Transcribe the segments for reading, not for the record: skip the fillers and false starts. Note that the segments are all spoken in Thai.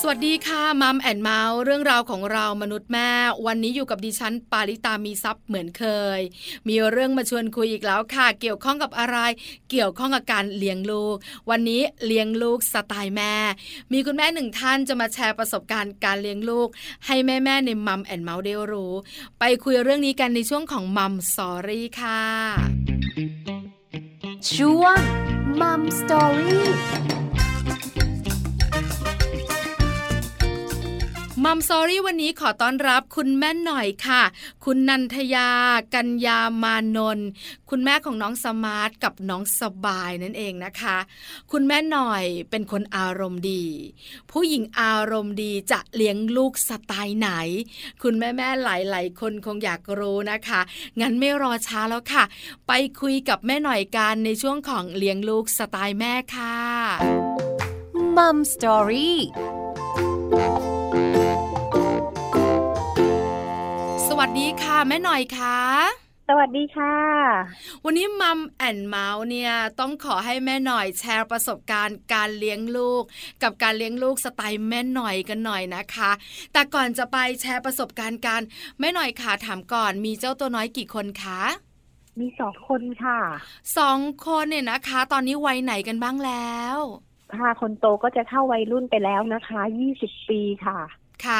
สวัสดีค่ะมัมแอนด์เมาส์เรื่องราวของเรามนุษย์แม่วันนี้อยู่กับดิฉันปาริตามีซับเหมือนเคยมีเรื่องมาชวนคุยอีกแล้วค่ะเกี่ยวข้องกับอะไรเกี่ยวข้องกับการเลี้ยงลูกวันนี้เลี้ยงลูกสไตล์แม่มีคุณแม่หนึ่งท่านจะมาแชร์ประสบการณ์การเลี้ยงลูกให้แม่ๆในมัมแอนด์เมาส์ได้รู้ไปคุยเรื่องนี้กันในช่วงของมัมสตอรี่ค่ะช่วงมัมสตอรี่มัมสตอรี่วันนี้ขอต้อนรับคุณแม่หน่อยค่ะคุณนันทยากัญญามานนท์คุณแม่ของน้องสมาร์ทกับน้องสบายนั่นเองนะคะคุณแม่หน่อยเป็นคนอารมณ์ดีผู้หญิงอารมณ์ดีจะเลี้ยงลูกสไตล์ไหนคุณแม่ๆหลายๆคนคงอยากรู้นะคะงั้นไม่รอช้าแล้วค่ะไปคุยกับแม่หน่อยกันในช่วงของเลี้ยงลูกสไตล์แม่ค่ะมัมสตอรี่สวัสดีค่ะแม่หน่อยค่ะสวัสดีค่ะวันนี้มัมแอนด์เมาส์เนี่ยต้องขอให้แม่หน่อยแชร์ประสบการณ์การเลี้ยงลูกกับการเลี้ยงลูกสไตล์แม่หน่อยกันหน่อยนะคะแต่ก่อนจะไปแชร์ประสบการณ์กันแม่หน่อยค่ะถามก่อนมีเจ้าตัวน้อยกี่คนคะมี2คนค่ะ2คนเนี่ยนะคะตอนนี้วัยไหนกันบ้างแล้วค่ะคนโตก็จะเข้าวัยรุ่นไปแล้วนะคะ20ปีค่ะ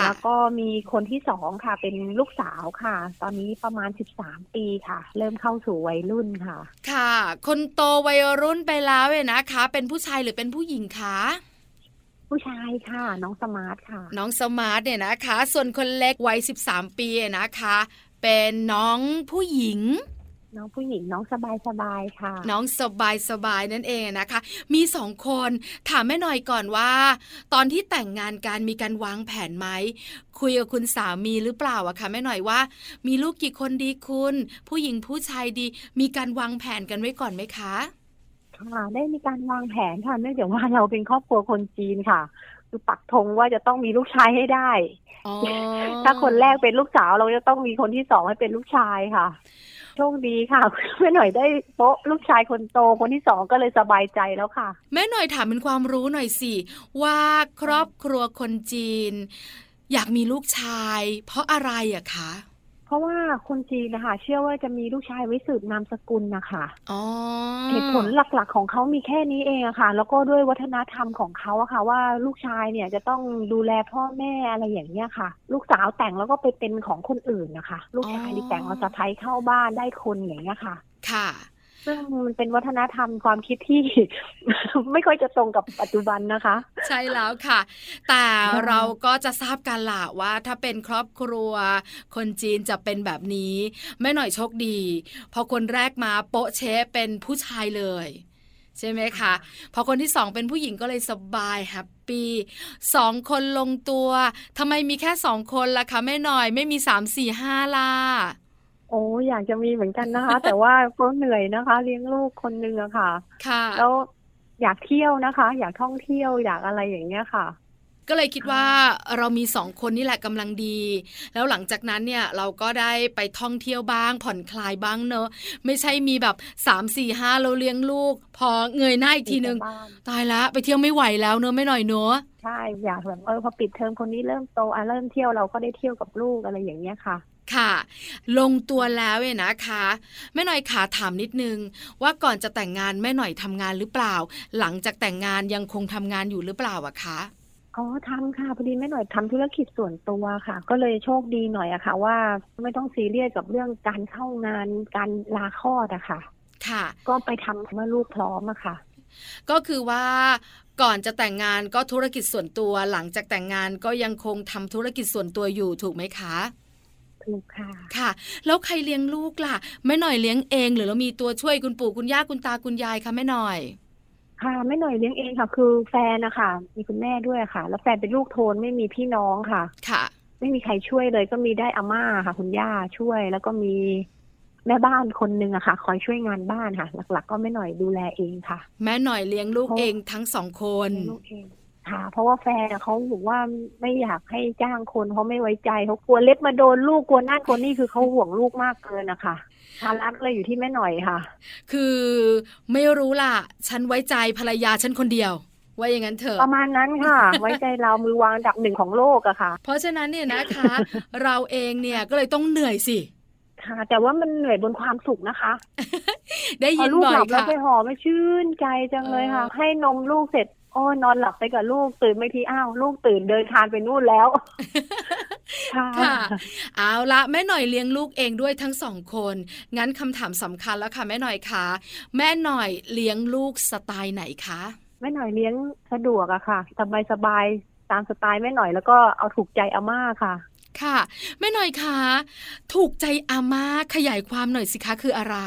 แล้วก็มีคนที่2ค่ะเป็นลูกสาวค่ะตอนนี้ประมาณ13ปีค่ะเริ่มเข้าสู่วัยรุ่นค่ะค่ะคนโตวัยรุ่นไปแล้วเนี่ยนะคะเป็นผู้ชายหรือเป็นผู้หญิงคะผู้ชายค่ะน้องสมาร์ทค่ะน้องสมาร์ทเนี่ยนะคะส่วนคนเล็กวัย13ปีนะคะเป็นน้องผู้หญิงน้องสบายค่ะน้องสบายนั่นเองนะคะมี2คนถามแม่หน่อยก่อนว่าตอนที่แต่งงานกันมีการวางแผนไหมคุยกับคุณสามีหรือเปล่าอะคะแม่หน่อยว่ามีลูกกี่คนดีคุณผู้หญิงผู้ชายดีมีการวางแผนกันไว้ก่อนไหมคะค่ะได้มีการวางแผนค่ะเนื่องจากว่าเราเป็นครอบครัวคนจีนค่ะคือปักธงว่าจะต้องมีลูกชายให้ได้ถ้าคนแรกเป็นลูกสาวเราจะต้องมีคนที่2ให้เป็นลูกชายค่ะโชคดีค่ะแม่หน่อยได้โป๊ะลูกชายคนโตคนที่2ก็เลยสบายใจแล้วค่ะแม่หน่อยถามเป็นความรู้หน่อยสิว่าครอบครัวคนจีนอยากมีลูกชายเพราะอะไรอะคะเพราะว่าคนจีนนะคะเชื่อว่าจะมีลูกชายไว้สืบนามสกุลนะคะเหตุผลหลักๆของเขามีแค่นี้เองอะค่ะแล้วก็ด้วยวัฒนธรรมของเขาอะค่ะว่าลูกชายเนี่ยจะต้องดูแลพ่อแม่อะไรอย่างเงี้ยค่ะลูกสาวแต่งแล้วก็ไปเป็นของคนอื่นนะคะลูกชายที่แต่งเอาสะใภ้เข้าบ้านได้คนอย่างเงี้ยค่ะค่ะซึ่งมันเป็นวัฒนธรรมความคิดที่ ไม่ค่อยจะตรงกับปัจจุบันนะคะใช่แล้วค่ะแต่เราก็จะทราบกันล่ะว่าถ้าเป็นครอบครัวคนจีนจะเป็นแบบนี้แม่หน่อยโชคดีพอคนแรกมาโป๊ะเช๊ะเป็นผู้ชายเลยใช่ไหมคะพอคนที่2เป็นผู้หญิงก็เลยสบายแฮปปี้2คนลงตัวทำไมมีแค่2คนล่ะคะแม่หน่อยไม่มี 3-4-5 ล่ะโอ้อยากจะมีเหมือนกันนะคะ แต่ว่าก็เหนื่อยนะคะเลี้ยงลูกคนนึงอะค่ะค่ะแล้วอยากเที่ยวนะคะอยากท่องเที่ยวอยากอะไรอย่างเงี้ยค่ะก็เลยคิดว่าเรามี2คนนี่แหละกำลังดีแล้วหลังจากนั้นเนี่ยเราก็ได้ไปท่องเที่ยวบ้างผ่อนคลายบ้างเนอะไม่ใช่มีแบบ 3-4 5เราเลี้ยงลูกพอเงยหน้าอีกทีนึงตายละไปเที่ยวไม่ไหวแล้วเนอะไม่หน่อยเนอะใช่อยากแบบพอปิดเทอมคนนี้เริ่มโตเริ่มเที่ยวเราก็ได้เที่ยวกับลูกอะไรอย่างเงี้ยค่ะค่ะลงตัวแล้วเนี่ยนะคะแม่หน่อยขาถามนิดนึงว่าก่อนจะแต่งงานแม่หน่อยทำงานหรือเปล่าหลังจากแต่งงานยังคงทำงานอยู่หรือเปล่าอะคะอ๋อทำค่ะพอดีแม่หน่อยทำธุรกิจส่วนตัวค่ะก็เลยโชคดีหน่อยอะค่ะว่าไม่ต้องซีเรียสกับเรื่องการเข้างานการลาคลอดอะค่ะค่ะก็ไปทำเมื่อลูกพร้อมอะค่ะก็คือว่าก่อนจะแต่งงานก็ธุรกิจส่วนตัวหลังจากแต่งงานก็ยังคงทำธุรกิจส่วนตัวอยู่ถูกไหมคะถูกค่ะค่ะแล้วใครเลี้ยงลูกล่ะแม่หน่อยเลี้ยงเองหรือเรามีตัวช่วยคุณปู่คุณย่าคุณตาคุณยายคะแม่หน่อยค่ะแม่หน่อยเลี้ยงเองค่ะคือแฟนนะคะมีคุณแม่ด้วยค่ะแล้วแฟนเป็นลูกโทนไม่มีพี่น้องค่ะค่ะไม่มีใครช่วยเลยก็มีได้อาม่าค่ะคุณย่าช่วยแล้วก็มีแม่บ้านคนนึงอะค่ะคอยช่วยงานบ้านค่ะหลักๆก็แม่หน่อยดูแลเองค่ะแม่หน่อยเลี้ยงลูกเองทั้ง2คน ค่ะเพราะว่าแฟนเขาบอกว่าไม่อยากให้จ้างคนเขาไม่ไว้ใจเขากลัวเล็บมาโดนลูกกลัวนั่นกลัวนี่คือเขาห่วงลูกมากเกินนะคะภาระเลยอยู่ที่แม่หน่อยค่ะคือไม่รู้ล่ะฉันไว้ใจภรรยาฉันคนเดียวว่าอย่างนั้นเถอะประมาณนั้นค่ะ ไว้ใจเรามือวางดับหนึ่งของโลกอะค่ะเพราะฉะนั้นเนี่ยนะคะ เราเองเนี่ยก็เลยต้องเหนื่อยสิค่ะแต่ว่ามันเหนื่อยบนความสุขนะคะ ได้ยินบ่อยค่ะลูกหลับแล้วไปหอมไม่ชื่นใจจังเลยค่ะให้นมลูกเสร็จโอ้นอนหลับไปกับลูกตื่นไม่ทีอ้าวลูกตื่นเดินทานไปนู่นแล้วค่ะเอาละแม่หน่อยเลี้ยงลูกเองด้วยทั้งสองคนงั้นคำถามสำคัญแล้วค่ะแม่หน่อยคะแม่หน่อยเลี้ยงลูกสไตล์ไหนคะแม่หน่อยเลี้ยงสะดวกอะค่ะสบายๆตามสไตล์แม่หน่อยแล้วก็เอาถูกใจอาม่าค่ะค่ะแม่หน่อยคะถูกใจอาม่าขยายความหน่อยสิคะคืออะไร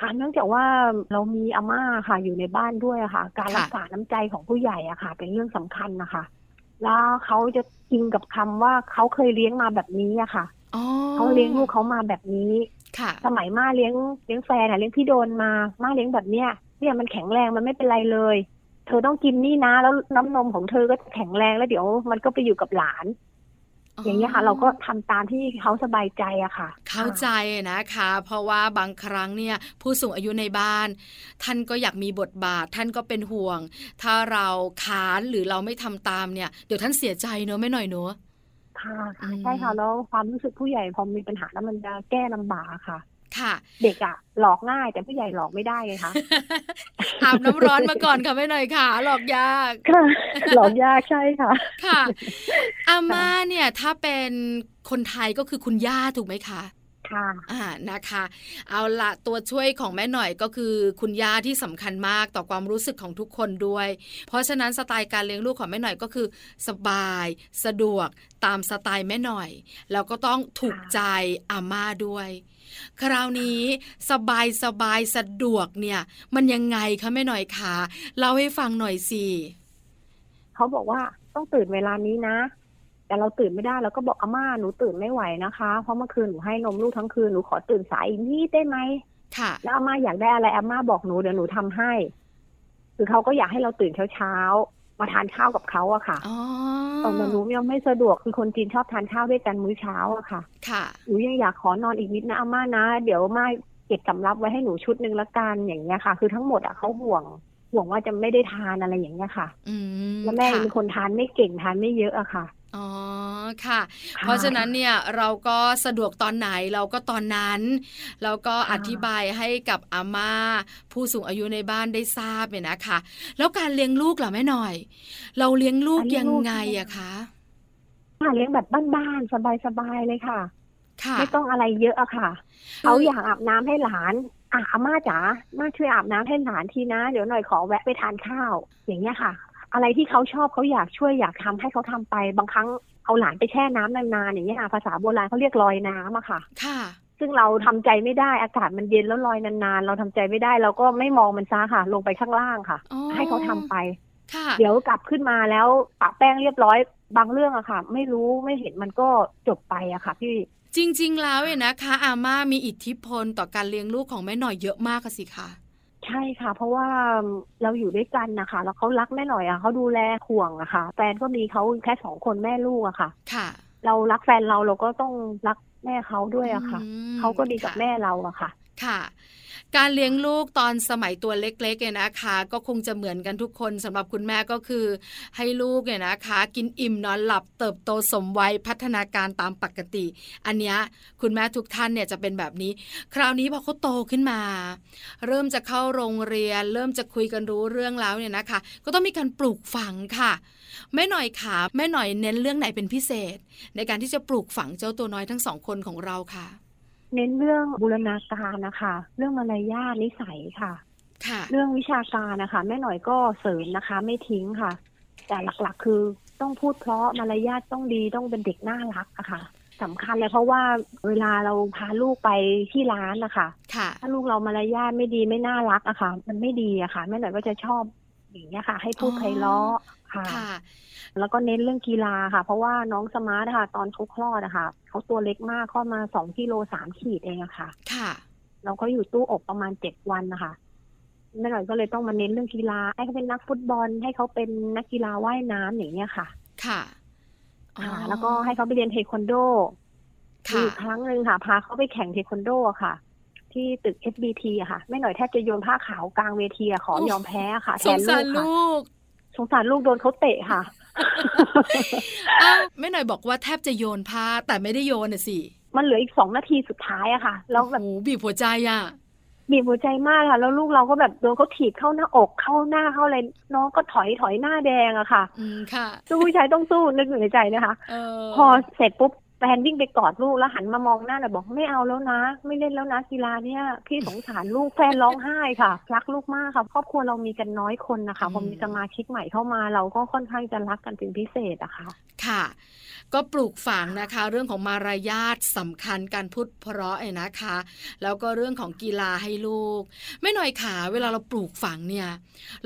ค่ะเนื่องจากว่าเรามีอาม่าค่ะอยู่ในบ้านด้วยค่ะการรักษาน้ำใจของผู้ใหญ่อะค่ะเป็นเรื่องสำคัญนะคะแล้วเขาจะอิงกับคำว่าเขาเคยเลี้ยงมาแบบนี้อะค่ะเขาเลี้ยงลูกเขามาแบบนี้สมัยม่าเลี้ยงแฟนอะเลี้ยงพี่โดนมาม่าเลี้ยงแบบเนี้ยเนี่ยมันแข็งแรงมันไม่เป็นไรเลยเธอต้องกินนี่นะแล้วน้ำนมของเธอก็แข็งแรงแล้วเดี๋ยวมันก็ไปอยู่กับหลานอย่างนี้ค่ะเราก็ทำตามที่เขาสบายใจอะค่ะเข้าใจนะคะเพราะว่าบางครั้งเนี่ยผู้สูงอายุในบ้านท่านก็อยากมีบทบาทท่านก็เป็นห่วงถ้าเราค้านหรือเราไม่ทำตามเนี่ยเดี๋ยวท่านเสียใจเนอะไม่หน่อยเนอะค่ะใช่ค่ะแล้วความรู้สึกผู้ใหญ่พอมีปัญหาแล้วมันจะแก้ลำบากค่ะเด็กอะหลอกง่ายแต่ผู้ใหญ่หลอกไม่ได้ไงคะอาบน้ำร้อนมาก่อนค่ะแม่หน่อยค่ะหลอกยากค่ะหลอกยากใช่ค่ะค่ะอาม่าเนี่ยถ้าเป็นคนไทยก็คือคุณย่าถูกไหมคะค่ะนะคะเอาละตัวช่วยของแม่หน่อยก็คือคุณย่าที่สำคัญมากต่อความรู้สึกของทุกคนด้วยเพราะฉะนั้นสไตล์การเลี้ยงลูกของแม่หน่อยก็คือสบายสะดวกตามสไตล์แม่หน่อยแล้วก็ต้องถูกใจอาม่าด้วยคราวนี้สบายสะดวกเนี่ยมันยังไงคะแม่หน่อยคะเล่าให้ฟังหน่อยสิเขาบอกว่าต้องตื่นเวลานี้นะแต่เราตื่นไม่ได้เราก็บอกอาม่าหนูตื่นไม่ไหวนะคะเพราะเมื่อคืนหนูให้นมลูกทั้งคืนหนูขอตื่นสายอีกนิดได้ไหมค่ะแล้วอาม่าอยากได้อะไรอาม่าบอกหนูเดี๋ยวหนูทำให้คือเขาก็อยากให้เราตื่นเช้ามาทานข้าวกับเขาอะค่ะตอนนั้นหนูยังไม่สะดวกคือคนจีนชอบทานข้าวด้วยกันมื้อเช้าอะค่ะหนูยังอยากขอนอนอีกนิดนะอาม่านะเดี๋ยวม่าเก็บสำรับไว้ให้หนูชุดนึงละกันอย่างเงี้ยค่ะคือทั้งหมดอะเขาห่วงว่าจะไม่ได้ทานอะไรอย่างเงี้ยค่ะแล้วแม่เป็นคนทานไม่เก่งทานไม่เยอะอะค่ะอ๋อค่ะเพราะฉะนั้นเนี่ยเราก็สะดวกตอนไหนเราก็ตอนนั้นเราก็อธิบายให้กับอาม่าผู้สูงอายุในบ้านได้ทราบเนี่ยนะคะแล้วการเลี้ยงลูกล่ะแม่หน่อยเราเลี้ยงลูกยังไงอะคะเลี้ยงแบบบ้านๆสบายๆเลยค่ะไม่ต้องอะไรเยอะอะค่ะเขาอยากอาบน้ำให้หลานอาม่าจ๋าม่าช่วยอาบน้ำให้หลานทีนะเดี๋ยวหน่อยขอแวะไปทานข้าวอย่างเงี้ยค่ะอะไรที่เขาชอบเขาอยากช่วยอยากทำให้เขาทำไปบางครั้งเอาหลานไปแช่น้ำนานๆอย่างนี้ค่ะภาษาโบราณเขาเรียกลอยน้ำอะค่ะค่ะซึ่งเราทำใจไม่ได้อากาศมันเย็นแล้วลอยนานๆเราทำใจไม่ได้เราก็ไม่มองมันซะค่ะลงไปข้างล่างค่ะให้เขาทำไปค่ะเดี๋ยวกลับขึ้นมาแล้วปะแป้งเรียบร้อยบางเรื่องอะค่ะไม่รู้ไม่เห็นมันก็จบไปอะค่ะพี่จริงๆแล้วเนี่ยนะคะอาม่ามีอิทธิพลต่อการเลี้ยงลูกของแม่หน่อยเยอะมากค่ะสิค่ะใช่ค่ะเพราะว่าเราอยู่ด้วยกันนะคะแล้วเขารักแม่หน่อยอ่ะเขาดูแลห่วงอะค่ะแฟนก็มีเขาแค่2คนแม่ลูกอะค่ะค่ะเรารักแฟนเราก็ต้องรักแม่เขาด้วยอะค่ะเขาก็ดีกับแม่เราอะค่ะค่ะการเลี้ยงลูกตอนสมัยตัวเล็กๆเนี่ยนะคะก็คงจะเหมือนกันทุกคนสำหรับคุณแม่ก็คือให้ลูกเนี่ยนะคะกินอิ่มนอนหลับเติบโตสมวัยพัฒนาการตามปกติอันเนี้ยคุณแม่ทุกท่านเนี่ยจะเป็นแบบนี้คราวนี้พอเขาโตขึ้นมาเริ่มจะเข้าโรงเรียนเริ่มจะคุยกันรู้เรื่องแล้วเนี่ยนะคะก็ต้องมีการปลูกฝังค่ะแม่หน่อยค่ะแม่หน่อยเน้นเรื่องไหนเป็นพิเศษในการที่จะปลูกฝังเจ้าตัวน้อยทั้งสองคนของเราค่ะเน้นเรื่องบูรณาการนะคะเรื่องมารยาทนิสัยค่ะเรื่องวิชาการนะคะแม่หน่อยก็เสริมนะคะไม่ทิ้งค่ะแต่หลักๆคือต้องพูดเพราะมารยาทต้องดีต้องเป็นเด็กน่ารักอะค่ะสำคัญเลยเพราะว่าเวลาเราพาลูกไปที่ร้านนะคะถ้าลูกเรามารยาทไม่ดีไม่น่ารักอะค่ะมันไม่ดีอะค่ะแม่หน่อยก็จะชอบอย่างนี้ค่ะให้พูดไพเราะค่ะแล้วก็เน้นเรื่องกีฬาค่ะเพราะว่าน้องสมาร์ทค่ะตอนเขาคลอดนะคะเขาตัวเล็กมากคลอดมา2 กิโล 3 ขีดเองอะค่ะค่ะแล้วก็อยู่ตู้อบประมาณ7 วันนะคะ แม่หน่อยก็เลยต้องมาเน้นเรื่องกีฬาให้เขาเป็นนักฟุตบอลให้เขาเป็นนักกีฬาว่ายน้ำอย่างเงี้ยค่ะค่ะแล้วก็ให้เขาไปเรียนเทควันโดอีกครั้งหนึ่งค่ะพาเขาไปแข่งเทควันโดค่ะที่ตึก FBT อะค่ะแม่หน่อยแทบจะโยนผ้าขาวกลางเวทีขอยอมแพ้ค่ะแทนลูกสงสารลูกโดนเขาเตะค่ะแม่หน่อยบอกว่าแทบจะโยนผ้าแต่ไม่ได้โยนน่ะสิมันเหลืออีก2นาทีสุดท้ายอะค่ะแล้วแบบบีบหัวใจอะบีบหัวใจมากค่ะแล้วลูกเราก็แบบโดนเขาถีบเข้าหน้าอกเข้าหน้าเข้าอะไรน้องก็ถอยหน้าแดงอะค่ะค่ะสู้ผู้ชายต้องสู้นึกอยู่ในใจนะคะพอเสร็จปุ๊บแฟนวิ่งไปกอดลูกแล้วหันมามองหน้าแล้วบอกไม่เอาแล้วนะไม่เล่นแล้วนะกีฬาเนี่ยพี่สงสารลูกแฟนร้องไห้ค่ะรักลูกมากค่ะครอบครัวเรามีกันน้อยคนนะคะพอมีสมาชิกใหม่เข้ามาเราก็ค่อนข้างจะรักกันเป็นพิเศษอะค่ะค่ะก็ปลูกฝังนะคะเรื่องของมารยาทสำคัญการพูดเพราะนะคะแล้วก็เรื่องของกีฬาให้ลูกไม่หน่อยขาเวลาเราปลูกฝังเนี่ย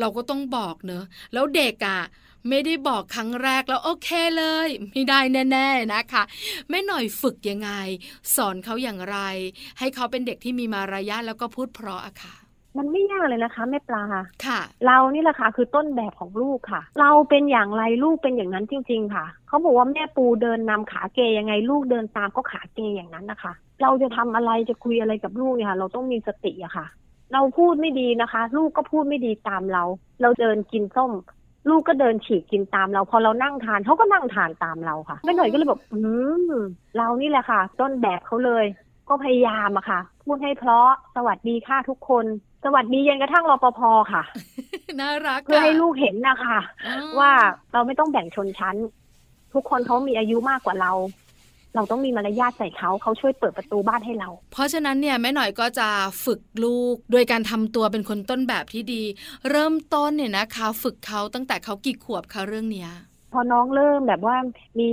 เราก็ต้องบอกเนอะแล้วเด็กอะไม่ได้บอกครั้งแรกแล้วโอเคเลยไม่ได้แน่ๆนะคะแม่หน่อยฝึกยังไงสอนเขาอย่างไรให้เขาเป็นเด็กที่มีมารยาทแล้วก็พูดเพราะอะค่ะมันไม่ยากเลยนะคะแม่ปลาค่ะเรานี่แหละค่ะคือต้นแบบของลูกค่ะเราเป็นอย่างไรลูกเป็นอย่างนั้นจริงๆค่ะเขาบอกว่าแม่ปูเดินนำขาเกยยังไงลูกเดินตามก็ขาเกยอย่างนั้นนะคะเราจะทำอะไรจะคุยอะไรกับลูกเนี่ยค่ะเราต้องมีสติอะค่ะเราพูดไม่ดีนะคะลูกก็พูดไม่ดีตามเราเดินกินส้มลูกก็เดินฉีกกินตามเราพอเรานั่งทานเขาก็นั่งทานตามเราค่ะแม่หน่อยก็เลยแบบเรานี่แหละค่ะต้นแบบเขาเลยก็พยายามอะค่ะพูดให้เพราะสวัสดีค่ะทุกคนสวัสดียันกระทั่งรปภ.ค่ะน่ารักเพื่อให้ลูกเห็นนะคะว่าเราไม่ต้องแบ่งชนชั้นทุกคนเขามีอายุมากกว่าเราต้องมีมารยาทใส่เขาช่วยเปิดประตูบ้านให้เราเพราะฉะนั้นเนี่ยแม่หน่อยก็จะฝึกลูกโดยการทำตัวเป็นคนต้นแบบที่ดีเริ่มต้นเนี่ยนะคะฝึกเขาตั้งแต่เขากี่ขวบคะเรื่องเนี้ยพอน้องเริ่มแบบว่ามี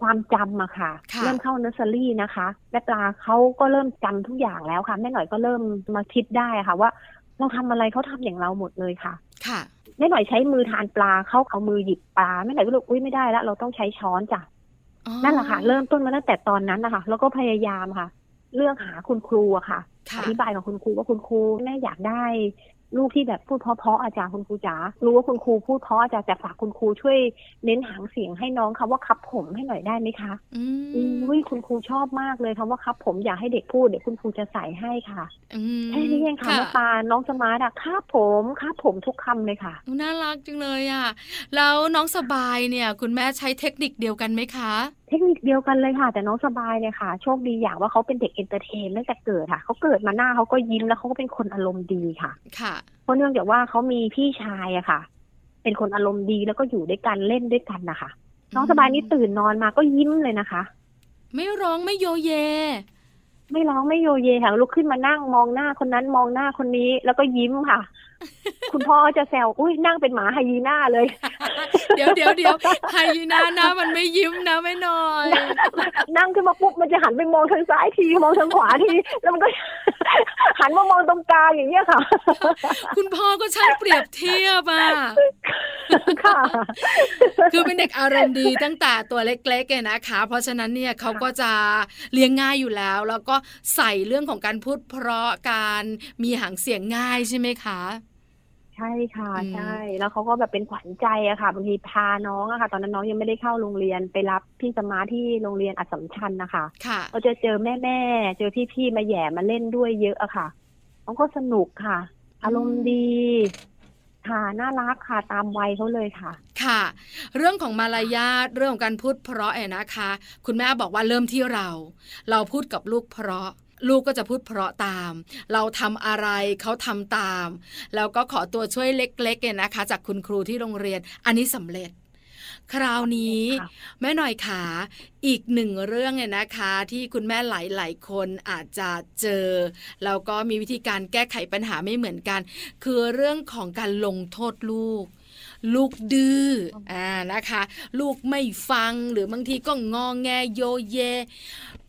ความจำอะค่ะเริ่มเข้าเนอร์เซอรี่นะคะแม่ปลาเขาก็เริ่มจำทุกอย่างแล้วค่ะแม่หน่อยก็เริ่มมาคิดได้ค่ะว่าเราทำอะไรเขาทำอย่างเราหมดเลยค่ะค่ะแม่หน่อยใช้มือทานปลาเขาเอามือหยิบปลาแม่หน่อยก็เลยไม่ได้ละเราต้องใช้ช้อนจ้ะนั่นแหละค่ะเริ่มต้นมาตั้งแต่ตอนนั้นนะคะแล้วก็พยายามค่ะเลือกหาคุณครูอะค่ะอธิบายกับคุณครูว่าคุณครูแม่อยากได้ลูกที่แบบพูดเพราะๆอาจารย์คุณครูจ๋ารู้ว่าคุณครูพูดเพราะอาจารย์จะฝากคุณครูช่วยเน้นหางเสียงให้น้องคำว่าคับผมให้หน่อยได้ไหมคะอุ้ยคุณครูชอบมากเลยคำว่าคับผมอยากให้เด็กพูดเดี๋ยวคุณครูจะใส่ให้ค่ะแค่นี้เองค่ะแม่ปลาน้องสมาร์ทอะคับผมทุกคำเลยค่ะน่ารักจังเลยอะแล้วน้องสบายเนี่ยคุณแม่ใช้เทคนิคเดียวกันไหมคะเทคนิคเดียวกันเลยค่ะแต่น้องสบายเนี่ยค่ะโชคดีอย่างว่าเขาเป็นเด็กเอนเตอร์เทนตั้งแต่เกิดค่ะเขาเกิดมาหน้าเขาก็ยิ้มแล้วเขาก็เป็นคนอารมณ์ดีค่ะค่ะเพราะเนื่องจากว่าเขามีพี่ชายอะค่ะเป็นคนอารมณ์ดีแล้วก็อยู่ด้วยกันเล่นด้วยกันนะคะน้องสบายนี่ตื่นนอนมาก็ยิ้มเลยนะคะไม่ร้องไม่โยเยไม่ร้องไม่โยเยค่ะลุกขึ้นมานั่งมองหน้าคนนั้นมองหน้าคนนี้แล้วก็ยิ้มค่ะคุณพ่อจะแซวอุ้ยนั่งเป็นหมาไฮยีน่าเลยเดี๋ยวไฮยีน่านะมันไม่ยิ้มนะแม่หน่อยนั่งขึ้นมาปุ๊บมันจะหันไปมองทางซ้ายทีมองทางขวาทีแล้วมันก็หันมามองตรงกลางอย่างเงี้ยค่ะคุณพ่อก็ช่างเปรียบเทียบอ่ะค่ะคือเป็นเด็กอารมณ์ดีตั้งแต่ตัวเล็กๆเนี่ยนะคะเพราะฉะนั้นเนี่ยเขาก็จะเลี้ยงง่ายอยู่แล้วแล้วก็ใส่เรื่องของการพูดเพราะการมีหางเสียงง่ายใช่ไหมคะใช่ค่ะใช่แล้วเขาก็แบบเป็นขวัญใจอะค่ะบางทีพาน้องอะค่ะตอนนั้นน้องยังไม่ได้เข้าโรงเรียนไปรับพี่สมาร์ทที่โรงเรียนอัสสัมชัญนะคะเราจะเจอแม่เจอพี่มาแย่มาเล่นด้วยเยอะอะค่ะน้องก็สนุกค่ะอารมณ์ดีค่ะน่ารักค่ะตามวัยเขาเลยค่ะค่ะเรื่องของมารยาทเรื่องของการพูดเพราะนะคะคุณแม่บอกว่าเริ่มที่เราพูดกับลูกเพราะลูกก็จะพูดเพราะตามเราทำอะไรเขาทำตามแล้วก็ขอตัวช่วยเล็กๆเนี่ยนะคะจากคุณครูที่โรงเรียนอันนี้สำเร็จคราวนี้แม่หน่อยขาอีกหนึ่งเรื่องเนี่ยนะคะที่คุณแม่หลายๆคนอาจจะเจอแล้วก็มีวิธีการแก้ไขปัญหาไม่เหมือนกันคือเรื่องของการลงโทษลูกดื้อนะคะลูกไม่ฟังหรือบางทีก็งอแงโยเย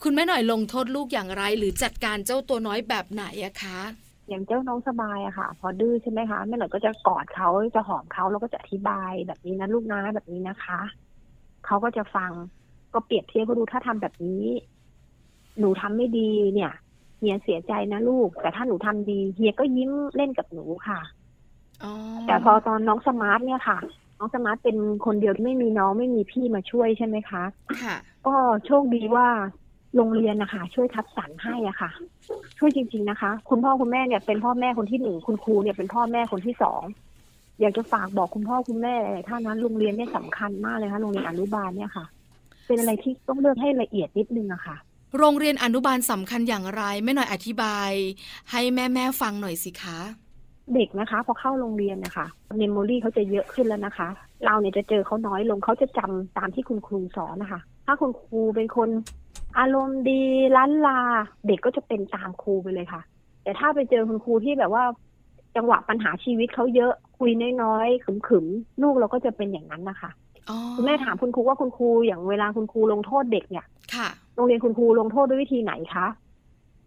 คุณแม่หน่อยลงโทษลูกอย่างไรหรือจัดการเจ้าตัวน้อยแบบไหนอะคะอย่างเจ้าน้องสบายอะค่ะพอดื้อใช่ไหมคะแม่หน่อยก็จะกอดเขาจะหอมเขาแล้วก็จะอธิบายแบบนี้นะลูกนะแบบนี้นะคะเขาก็จะฟังก็เปรียบเทียบก็ดูถ้าทำแบบนี้หนูทำไม่ดีเนี่ยเฮียเสียใจนะลูกแต่ถ้าหนูทำดีเฮียก็ยิ้มเล่นกับหนูค่ะ อ๋อแต่พอตอนน้องสมาร์ทเนี่ยค่ะน้องสมาร์ทเป็นคนเดียวที่ไม่มีน้องไม่มีพี่มาช่วยใช่ไหมคะค่ะก็โชคดีว่าโรงเรียนนะคะช่วยคัดสรรให้อ่ะค่ะช่วยจริงๆนะคะคุณพ่อคุณแม่เนี่ยเป็นพ่อแม่คนที่หนึ่งคุณครูเนี่ยเป็นพ่อแม่คนที่สองอยากจะฝากบอกคุณพ่อคุณแม่ท่านนั้นโรงเรียนเนี่ยสำคัญมากเลยค่ะโรงเรียนอนุบาลเนี่ยค่ะเป็นอะไรที่ต้องเลือกให้ละเอียดนิดนึงอะค่ะโรงเรียนอนุบาลสำคัญอย่างไรแม่หน่อยอธิบายให้แม่ฟังหน่อยสิคะเด็กนะคะพอเข้าโรงเรียนนะคะเมมโมรี่เขาจะเยอะขึ้นแล้วนะคะเราเนี่ยจะเจอเขาน้อยลงเขาจะจำตามที่คุณครูสอนนะคะถ้าคุณครูเป็นคนอารมณ์ดีล้านลาเด็กก็จะเป็นตามครูไปเลยค่ะแต่ถ้าไปเจอคุณครูที่แบบว่าจังหวะปัญหาชีวิตเขาเยอะคุยน้อยๆขึมๆลูกเราก็จะเป็นอย่างนั้นนะคะคุณแม่ถามคุณครูว่าคุณครูอย่างเวลาคุณครูลงโทษเด็กเนี่ยโรงเรียนคุณครูลงโทษด้วยวิธีไหนคะ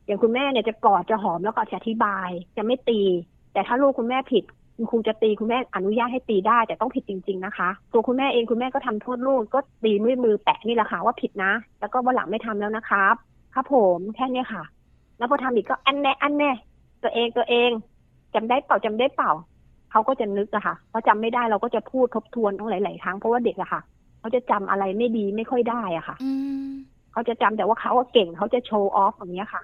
อย่างคุณแม่เนี่ยจะกอดจะหอมแล้วก็จะอธิบายจะไม่ตีแต่ถ้าลูกคุณแม่ผิดคุณครูจะตีคุณแม่อนุญาตให้ตีได้แต่ต้องผิดจริงๆนะคะตัวคุณแม่เองคุณแม่ก็ทำโทษลูกก็ตีด้วยมือแปะนี่แหละค่ะว่าผิดนะแล้วก็วันหลังไม่ทำแล้วนะครับครับผมแค่นี้ค่ะแล้วพอทำอีกก็อันแน่ตัวเองจำได้เปล่าเขาก็จะนึกอะค่ะเขาจำไม่ได้เราก็จะพูดทบทวนต้องหลายๆครั้งเพราะว่าเด็กอะค่ะเขาจะจำอะไรไม่ดีไม่ค่อยได้อะค่ะเขาจะจำแต่ว่าเขาเก่งเขาจะโชว์ออฟอย่างเงี้ยค่ะ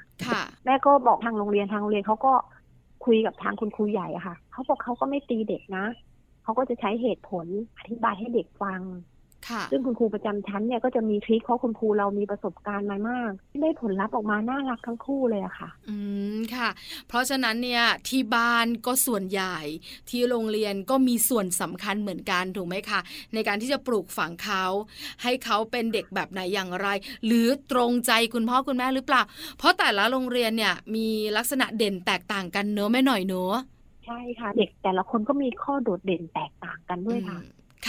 แม่ก็บอกทางโรงเรียนเขาก็คุยกับทางคุณครูใหญ่อะค่ะเขาบอกเขาก็ไม่ตีเด็กนะเขาก็จะใช้เหตุผลอธิบายให้เด็กฟังซึ่งคุณครูประจำชั้นเนี่ยก็จะมีทริคเพราะคุณครูเรามีประสบการณ์มามากที่ได้ผลลัพธ์ออกมาน่ารักทั้งคู่เลยอะค่ะค่ะเพราะฉะนั้นเนี่ยที่บ้านก็ส่วนใหญ่ที่โรงเรียนก็มีส่วนสำคัญเหมือนกันถูกไหมคะในการที่จะปลูกฝังเขาให้เขาเป็นเด็กแบบไหนอย่างไรหรือตรงใจคุณพ่อคุณแม่หรือเปล่าเพราะแต่ละโรงเรียนเนี่ยมีลักษณะเด่นแตกต่างกันเนอะแม่หน่อยเนอะใช่ค่ะเด็กแต่ละคนก็มีข้อโดดเด่นแตกต่างกันด้วยค่ะ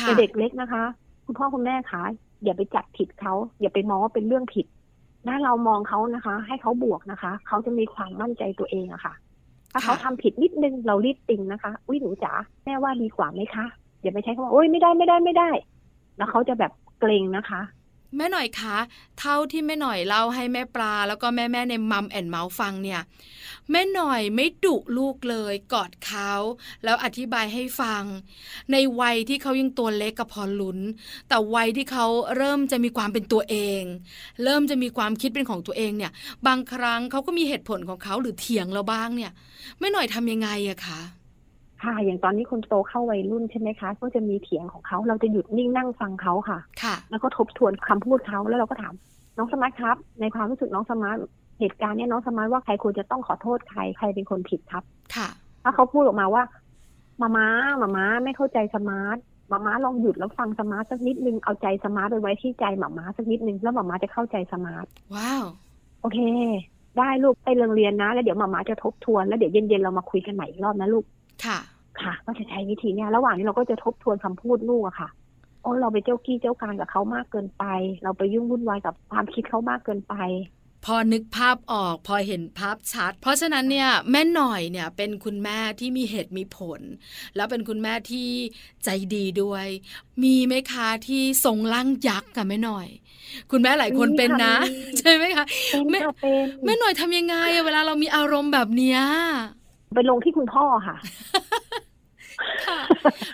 แต่เด็กเล็กนะคะคุณพ่อคุณแม่คะอย่าไปจับผิดเขาอย่าไปมองว่าเป็นเรื่องผิดถ้าเรามองเขานะคะให้เขาบวกนะคะเขาจะมีความมั่นใจตัวเองอะค่ะถ้าเขาทำผิดนิดนึงเรารีบติงนะคะอุ้ยหนูจ๋าแม่ว่าดีกว่าไหมคะอย่าไปใช้คำว่าโอ๊ยไม่ได้แล้วเขาจะแบบเกรงนะคะแม่หน่อยคะเท่าที่แม่หน่อยเล่าให้แม่ปลาแล้วก็แม่ในมัมแอนด์เมาส์ฟังเนี่ยแม่หน่อยไม่ดุลูกเลยกอดเขาแล้วอธิบายให้ฟังในวัยที่เขายังตัวเล็กก็พอลุ้นแต่วัยที่เขาเริ่มจะมีความเป็นตัวเองเริ่มจะมีความคิดเป็นของตัวเองเนี่ยบางครั้งเขาก็มีเหตุผลของเขาหรือเถียงเราบ้างเนี่ยแม่หน่อยทำยังไงอะคะค่ะอย่างตอนนี้คนโตเข้าวัยรุ่นใช่ไหมคะก็จะมีเถียงของเขาเราจะหยุดนิ่งนั่งฟังเขาค่ะแล้วก็ทบทวนคำพูดเขาแล้วเราก็ถามน้องสมาร์ทครับในความรู้สึกน้องสมาร์ทเหตุการณ์เนี้ยน้องสมาร์ทว่าใครควรจะต้องขอโทษใครเป็นคนผิดครับค่ะถ้าเขาพูดออกมาว่ามาม่าไม่เข้าใจสมาร์ทมาม่าลองหยุดแล้วฟังสมาร์ทสักนิดนึงเอาใจสมาร์ทไปไว้ที่ใจมาม่าสักนิดนึงแล้วมาม่าจะเข้าใจสมาร์ทว้าวโอเคได้ลูกไปโรงเรียนนะแล้วเดี๋ยวมาม่าจะทบทวนแล้วเดี๋ยวเย็นๆเรามาคุยกันใหม่อีกรอบนะลูกค่ะก็จะใช้วิธีเนี้ยระหว่างนี้เราก็จะทบทวนคำพูดลูกอะค่ะโอ้เราไปเจ้ากี้เจ้าการกับเขามากเกินไปเราไปยุ่งวุ่นวายกับความคิดเขามากเกินไปพอนึกภาพออกพอเห็นภาพชัดเพราะฉะนั้นเนี่ยแม่หน่อยเนี่ยเป็นคุณแม่ที่มีเหตุมีผลแล้วเป็นคุณแม่ที่ใจดีด้วยมีไหมคะที่ทรงร่างยักษ์กับแม่หน่อยคุณแม่หลายคนเป็นนะใช่ไหมคะแม่หน่อยทำยังไงเวลาเรามีอารมณ์แบบเนี้ยไปลงที่คุณพ่อค่ะ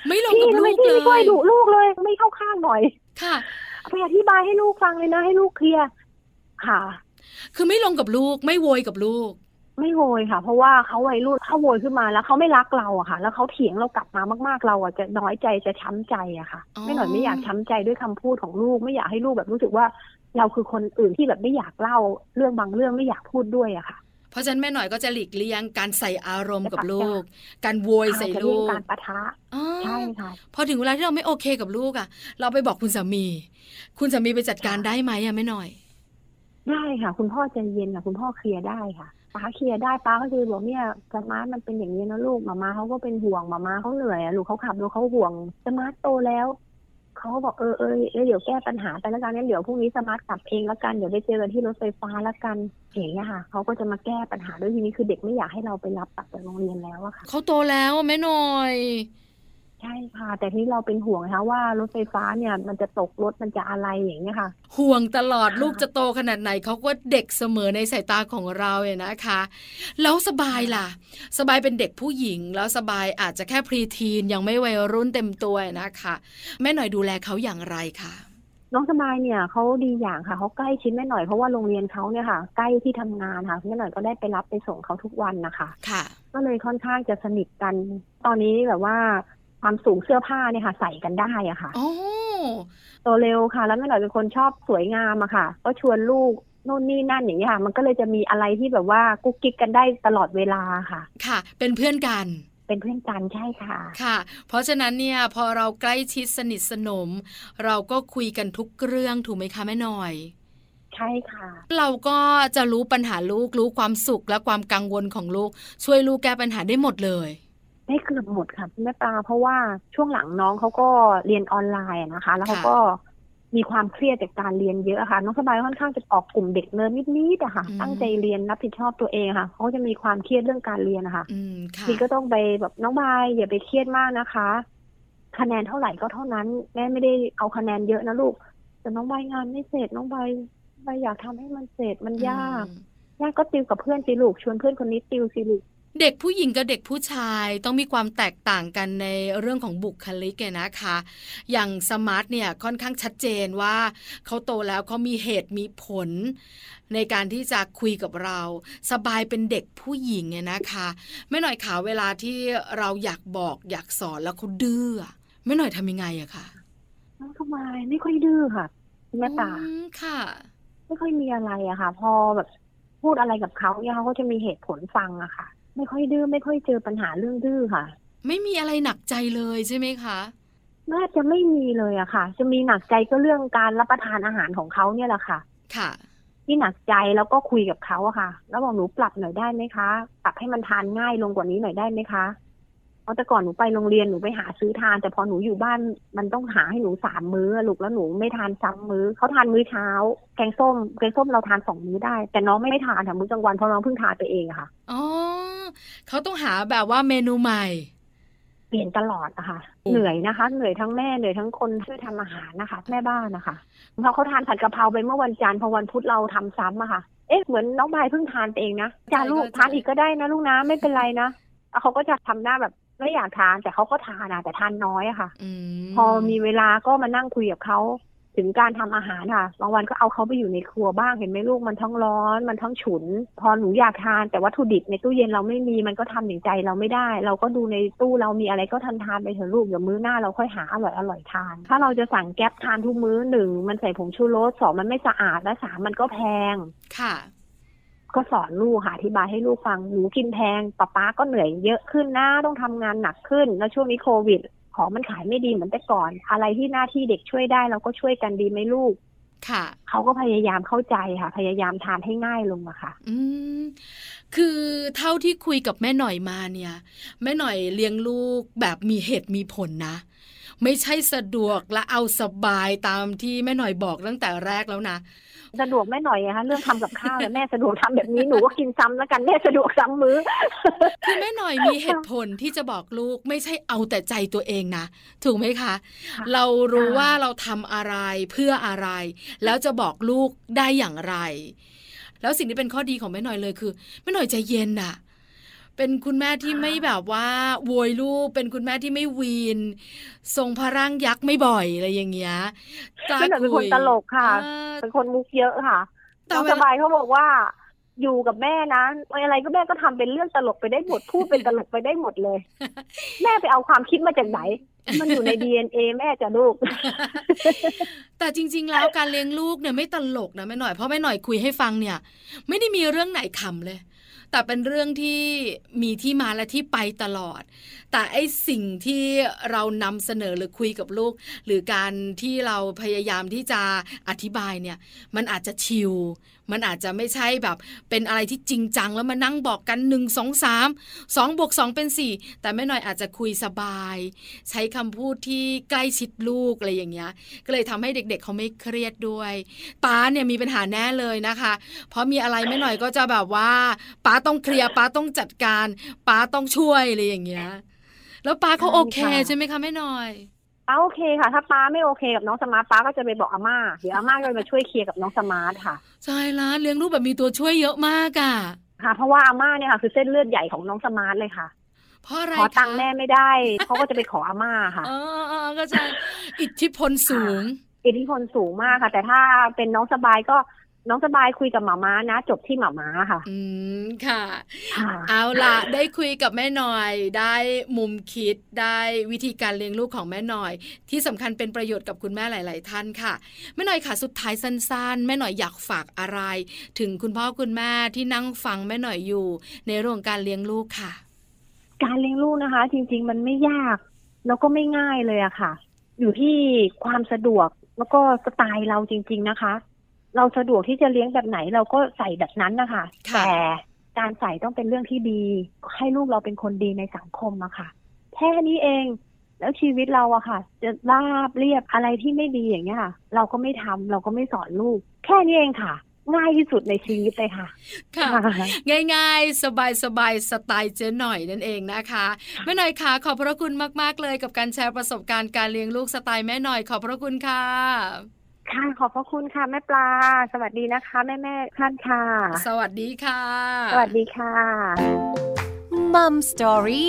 ไม่ลงกับลูกเลยไม่ค่อยดุลูกเลยไม่เข้าข้างหน่อยค่ะพยายามอธิบายให้ลูกฟังเลยนะให้ลูกเคลียร์ค่ะคือไม่ลงกับลูกไม่โวยกับลูกไม่โวยค่ะเพราะว่าเขาวัยรุ่นเขาโวยขึ้นมาแล้วเขาไม่รักเราอะค่ะแล้วเขาเถียงเรากลับมามากๆเราอะจะน้อยใจจะช้ำใจอะค่ะไม่หน่อยไม่อยากช้ำใจด้วยคำพูดของลูกไม่อยากให้ลูกแบบรู้สึกว่าเราคือคนอื่นที่แบบไม่อยากเล่าเรื่องบางเรื่องไม่อยากพูดด้วยอะค่ะเพราะฉะนั้นแม่หน่อยก็จะหลีกเลี่ยงการใส่อารมณ์กับลูกการโวยใส่ลูกการปะทะใช่ค่ะพอถึงเวลาที่เราไม่โอเคกับลูกอ่ะเราไปบอกคุณสามีไปจัดการได้ไหมอ่ะแม่หน่อยได้ค่ะคุณพ่อใจเย็นค่ะคุณพ่อเคลียร์ได้ค่ะป้าเคลียร์ได้ป้าก็คือบอกเนี่ยสมาร์ทมันเป็นอย่างนี้นะลูกมาม่าเขาก็เป็นห่วงมาม่าเขาเหนื่อยลูกเขาขับรถเขาห่วงสมาร์ทโตแล้วเขาบอกเดี๋ยวแก้ปัญหาไปแล้วกันเดี๋ยวพรุ่งนี้สมาร์ทกลับเองแล้วกันเดี๋ยวไปเจอกันที่รถไฟฟ้าแล้วกันอย่างเงี้ยค่ะเขาก็จะมาแก้ปัญหาด้วยทีนี้คือเด็กไม่อยากให้เราไปรับตัดจากโรงเรียนแล้วอะค่ะเขาโตแล้วแม่หน่อย ใช่ค่ะแต่ที่เราเป็นห่วงนะคะว่ารถไฟฟ้าเนี่ยมันจะตกรถมันจะอะไรอย่างเงี้ยค่ะห่วงตลอดลูกจะโตขนาดไหนเขาก็เด็กเสมอในสายตาของเราเนี่ยนะคะแล้วสบายล่ะสบายเป็นเด็กผู้หญิงแล้วสบายอาจจะแค่พรีทีนยังไม่วัยรุ่นเต็มตัวนะคะแม่หน่อยดูแลเขาอย่างไรคะน้องสบายเนี่ยเขาดีอย่างค่ะเขาใกล้ชิดแม่หน่อยเพราะว่าโรงเรียนเขาเนี่ยค่ะใกล้ที่ทำงานค่ะแม่หน่อยก็ได้ไปรับไปส่งเขาทุกวันนะคะก็เลยค่อนข้างจะสนิทกันตอนนี้แบบว่าความสูงเสื้อผ้าเนี่ยค่ะใส่กันได้อะค่ะโตเร็วค่ะแล้วแม่หน่อยเป็นคนชอบสวยงามอะค่ะก็ชวนลูกโน่นนี่นั่นอย่างเงี้ยค่ะมันก็เลยจะมีอะไรที่แบบว่ากุ๊กกิ๊กกันได้ตลอดเวลาค่ะค่ะเป็นเพื่อนกันเป็นเพื่อนกันใช่ค่ะค่ะเพราะฉะนั้นเนี่ยพอเราใกล้ชิดสนิทสนมเราก็คุยกันทุกเรื่องถูกไหมคะแม่หน่อยใช่ค่ะเราก็จะรู้ปัญหาลูกรู้ความสุขและความกังวลของลูกช่วยลูกแก้ปัญหาได้หมดเลยได้เกือบหมดค่ะแม่ปลาเพราะว่าช่วงหลังน้องเขาก็เรียนออนไลน์นะคะแล้วเขาก็มีความเครียดจากการเรียนเยอะค่ะน้องสบายค่อนข้างจะออกกลุ่มเด็กเนิร์ดนิดๆอะค่ะตั้งใจเรียนรับผิดชอบตัวเองค่ะเขาจะมีความเครียดเรื่องการเรียนนะคะพี่ก็ต้องไปแบบน้องบายอย่าไปเครียดมากนะคะคะแนนเท่าไหร่ก็เท่านั้นแม่ไม่ได้เอาคะแนนเยอะนะลูกแต่น้องบายงานไม่เสร็จน้องบายอยากทำให้มันเสร็จมันยากแม่ก็ติวกับเพื่อนสิลูกชวนเพื่อนคนนี้ติวสิลูกเด็กผู้หญิงกับเด็กผู้ชายต้องมีความแตกต่างกันในเรื่องของบุคลิกเนี่ยนะคะอย่างสมาร์ทเนี่ยค่อนข้างชัดเจนว่าเขาโตแล้วเขามีเหตุมีผลในการที่จะคุยกับเราสบายเป็นเด็กผู้หญิงเนี่ยนะคะแม่หน่อยขาเวลาที่เราอยากบอกอยากสอนแล้วเขาดื้อแม่หน่อยทำยังไงอะคะน้องสบายไม่ค่อยดื้อค่ะแม่ตาค่ะไม่ค่อยมีอะไรอะค่ะพอแบบพูดอะไรกับเขาเนี่ยเขาก็จะมีเหตุผลฟังอะค่ะไม่ค่อยดื้อไม่ค่อยเจอปัญหาเรื่องดื้อค่ะไม่มีอะไรหนักใจเลยใช่ไหมคะน่าจะไม่มีเลยอะค่ะจะมีหนักใจก็เรื่องการรับประทานอาหารของเขาเนี่ยแหละค่ะค่ะที่หนักใจแล้วก็คุยกับเขาอะค่ะแล้วบอกหนูปรับหน่อยได้ไหมคะปรับให้มันทานง่ายลงกว่านี้หน่อยได้ไหมคะเพราะแต่ก่อนหนูไปโรงเรียนหนูไปหาซื้อทานแต่พอหนูอยู่บ้านมันต้องหาให้หนู3มื้อลูกแล้วหนูไม่ทานซ้ำมื้อเขาทานมื้อเช้าแกงส้มเราทาน2มื้อได้แต่น้องไม่ได้ทานค่ะมื้อกลางวันเพราะน้องเพิ่งทานไปเองค่ะอ๋อเขาต้องหาแบบว่าเมนูใหม่เปลี่ยนตลอดนะคะเหนื่อยนะคะเหนื่อยทั้งแม่เหนื่อยทั้งคนช่วยทำอาหารนะคะแม่บ้านนะคะพอเขาทานผัดกะเพราไปเมื่อวันจันทร์พอวันพุธเราทำซ้ำอะค่ะเอ๊ะเหมือนน้องบายเพิ่งทานเองนะจ้าลูกทานอีกก็ได้นะลูกนะไม่เป็นไรนะเขาก็จะทำหน้าแบบไม่อยากทานแต่เขาก็ทานนะแต่ทานน้อยอะค่ะพอมีเวลาก็มานั่งคุยกับเขาถึงการทำอาหารค่ะบางวันก็เอาเขาไปอยู่ในครัวบ้างเห็นไหมลูกมันทั้งร้อนมันทั้งฉุนพอหนูอยากทานแต่วัตถุดิบในตู้เย็นเราไม่มีมันก็ทำอย่างใจเราไม่ได้เราก็ดูในตู้เรามีอะไรก็ทานไปเถอะลูกเดี๋ยวมื้อหน้าเราค่อยหาอร่อยทานถ้าเราจะสั่งแก๊ปทานทุกมื้อหนึ่งมันใส่ผงชูรส2มันไม่สะอาดและ3มันก็แพงค่ะก็สอนลูกค่ะอธิบายให้ลูกฟังหนูกินแพงป๊าก็เหนื่อยเยอะขึ้นนะต้องทำงานหนักขึ้นแล้วช่วงนี้โควิดของมันขายไม่ดีเหมือนแต่ก่อนอะไรที่หน้าที่เด็กช่วยได้เราก็ช่วยกันดีไหมลูกค่ะเขาก็พยายามเข้าใจค่ะพยายามทานให้ง่ายลงอะค่ะคือเท่าที่คุยกับแม่หน่อยมาเนี่ยแม่หน่อยเลี้ยงลูกแบบมีเหตุมีผลนะไม่ใช่สะดวกและเอาสบายตามที่แม่หน่อยบอกตั้งแต่แรกแล้วนะสะดวกแม่หน่อยนะคะเรื่องทำกับข้าวเนี่ยแม่สะดวกทำแบบนี้หนูก็กินซ้ำแล้วกันแม่สะดวกซ้ำมื้อคือแม่หน่อยมีเหตุผลที่จะบอกลูกไม่ใช่เอาแต่ใจตัวเองนะถูกไหมคะเรารู้ว่าเราทำอะไรเพื่ออะไรแล้วจะบอกลูกได้อย่างไรแล้วสิ่งที่เป็นข้อดีของแม่หน่อยเลยคือแม่หน่อยใจเย็นน่ะเป็นคุณแม่ที่ไม่แบบว่าโวยลูกเป็นคุณแม่ที่ไม่วีนทรงพลังยักษ์ไม่บ่อยอะไรอย่างเงี้ยแม่หน่อยเป็นคนตลกค่ะเป็นคนมุกเยอะค่ะน้องสบายเขาบอกว่าอยู่กับแม่นะอะไรก็แม่ก็ทำเป็นเรื่องตลกไปได้หมดพูดเป็นตลกไปได้หมดเลยแม่ไปเอาความคิดมาจากไหนมันอยู่ใน DNA แม่จ้ะลูกแต่จริงๆแล้วการเลี้ยงลูกเนี่ยไม่ตลกนะแม่หน่อยเพราะแม่หน่อยคุยให้ฟังเนี่ยไม่ได้มีเรื่องไหนขำเลยแต่เป็นเรื่องที่มีที่มาและที่ไปตลอดแต่ไอ้สิ่งที่เรานำเสนอหรือคุยกับลูกหรือการที่เราพยายามที่จะอธิบายเนี่ยมันอาจจะชิลมันอาจจะไม่ใช่แบบเป็นอะไรที่จริงจังแล้วมานั่งบอกกัน1 2 3 2บวก2เป็น4แต่แม่หน่อยอาจจะคุยสบายใช้คำพูดที่ใกล้ชิดลูกอะไรอย่างเงี้ยก็เลยทำให้เด็กๆเขาไม่เครียดด้วยป้าเนี่ยมีปัญหาแน่เลยนะคะเพราะมีอะไรแม่หน่อยก็จะแบบว่าป้าต้องเคลียร์ป้าต้องจัดการป้าต้องช่วยอะไรอย่างเงี้ย แล้วป้าเขาโอเคใช่ไหมคะแม่หน่อยป้าโอเคค่ะถ้าป้าไม่โอเคกับน้องสมาร์ทป้าก็จะไปบอกอาม่าเดี๋ยวอาม่าก็จะมาช่วยเคลียร์กับน้องสมาร์ทค่ะใช่ละเลี้ยงลูกแบบมีตัวช่วยเยอะมากอ่ะค่ะเพราะว่าอาม่าเนี่ยค่ะคือเส้นเลือดใหญ่ของน้องสมาร์ทเลยค่ะเพราะอะไรขอตังค์แม่ไม่ได้เขาก็จะไปขออาม่าค่ะก็ใช่อิทธิพลสูงอิทธิพลสูงมากค่ะแต่ถ้าเป็นน้องสบายก็น้องสบายคุยกับหม่าม้านะจบที่หม่าม้าค่ะค่ะเอาล่ะได้คุยกับแม่หน่อยได้มุมคิดได้วิธีการเลี้ยงลูกของแม่หน่อยที่สำคัญเป็นประโยชน์กับคุณแม่หลายๆท่านค่ะแม่หน่อยค่ะสุดท้ายสั้นๆแม่หน่อยอยากฝากอะไรถึงคุณพ่อคุณแม่ที่นั่งฟังแม่หน่อยอยู่ในเรื่องการเลี้ยงลูกค่ะการเลี้ยงลูกนะคะจริงๆมันไม่ยากแล้วก็ไม่ง่ายเลยอะค่ะอยู่ที่ความสะดวกแล้วก็สไตล์เราจริงๆนะคะเราสะดวกที่จะเลี้ยงแบบไหนเราก็ใส่แบบนั้นนะคะแต่การใส่ต้องเป็นเรื่องที่ดีให้ลูกเราเป็นคนดีในสังคมอะค่ะแค่นี้เองแล้วชีวิตเราอะค่ะจะราบเรียบอะไรที่ไม่ดีอย่างเงี้ยค่ะเราก็ไม่ทำเราก็ไม่สอนลูกแค่นี้เองค่ะง่ายที่สุดในชีวิตเลยค่ะค่ะง่ายๆสบายๆสไตล์เจ๊หน่อยนั่นเองนะคะแม่หน่อยค่ะขอบพระคุณมากๆเลยกับการแชร์ประสบการณ์การเลี้ยงลูกสไตล์แม่หน่อยขอบพระคุณค่ะค่ะขอบพระคุณค่ะแม่ปลาสวัสดีนะคะแม่ๆท่านค่ะสวัสดีค่ะสวัสดีค่ะ Mom Story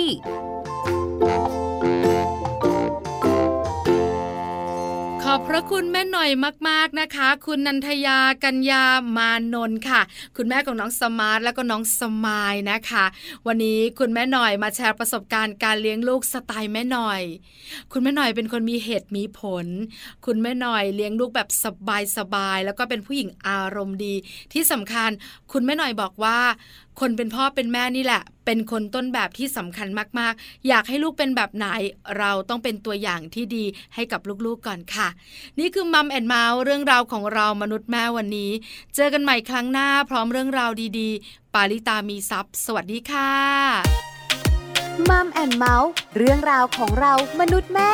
ขอบพระคุณแม่หน่อยมากๆนะคะคุณนันทยากัญญามานนท์ค่ะคุณแม่ของน้องสมาร์ทและก็น้องสมายนะคะวันนี้คุณแม่หน่อยมาแชร์ประสบการณ์การเลี้ยงลูกสไตล์แม่หน่อยคุณแม่หน่อยเป็นคนมีเหตุมีผลคุณแม่หน่อยเลี้ยงลูกแบบสบายๆแล้วก็เป็นผู้หญิงอารมณ์ดีที่สำคัญคุณแม่หน่อยบอกว่าคนเป็นพ่อเป็นแม่นี่แหละเป็นคนต้นแบบที่สำคัญมากๆอยากให้ลูกเป็นแบบไหนเราต้องเป็นตัวอย่างที่ดีให้กับลูกๆ ก่อนค่ะนี่คือมัมแอนด์เมาส์เรื่องราวของเรามนุษย์แม่วันนี้เจอกันใหม่ครั้งหน้าพร้อมเรื่องราวดีๆปาริตามีทรัพย์สวัสดีค่ะมัมแอนด์เมาส์เรื่องราวของเรามนุษย์แม่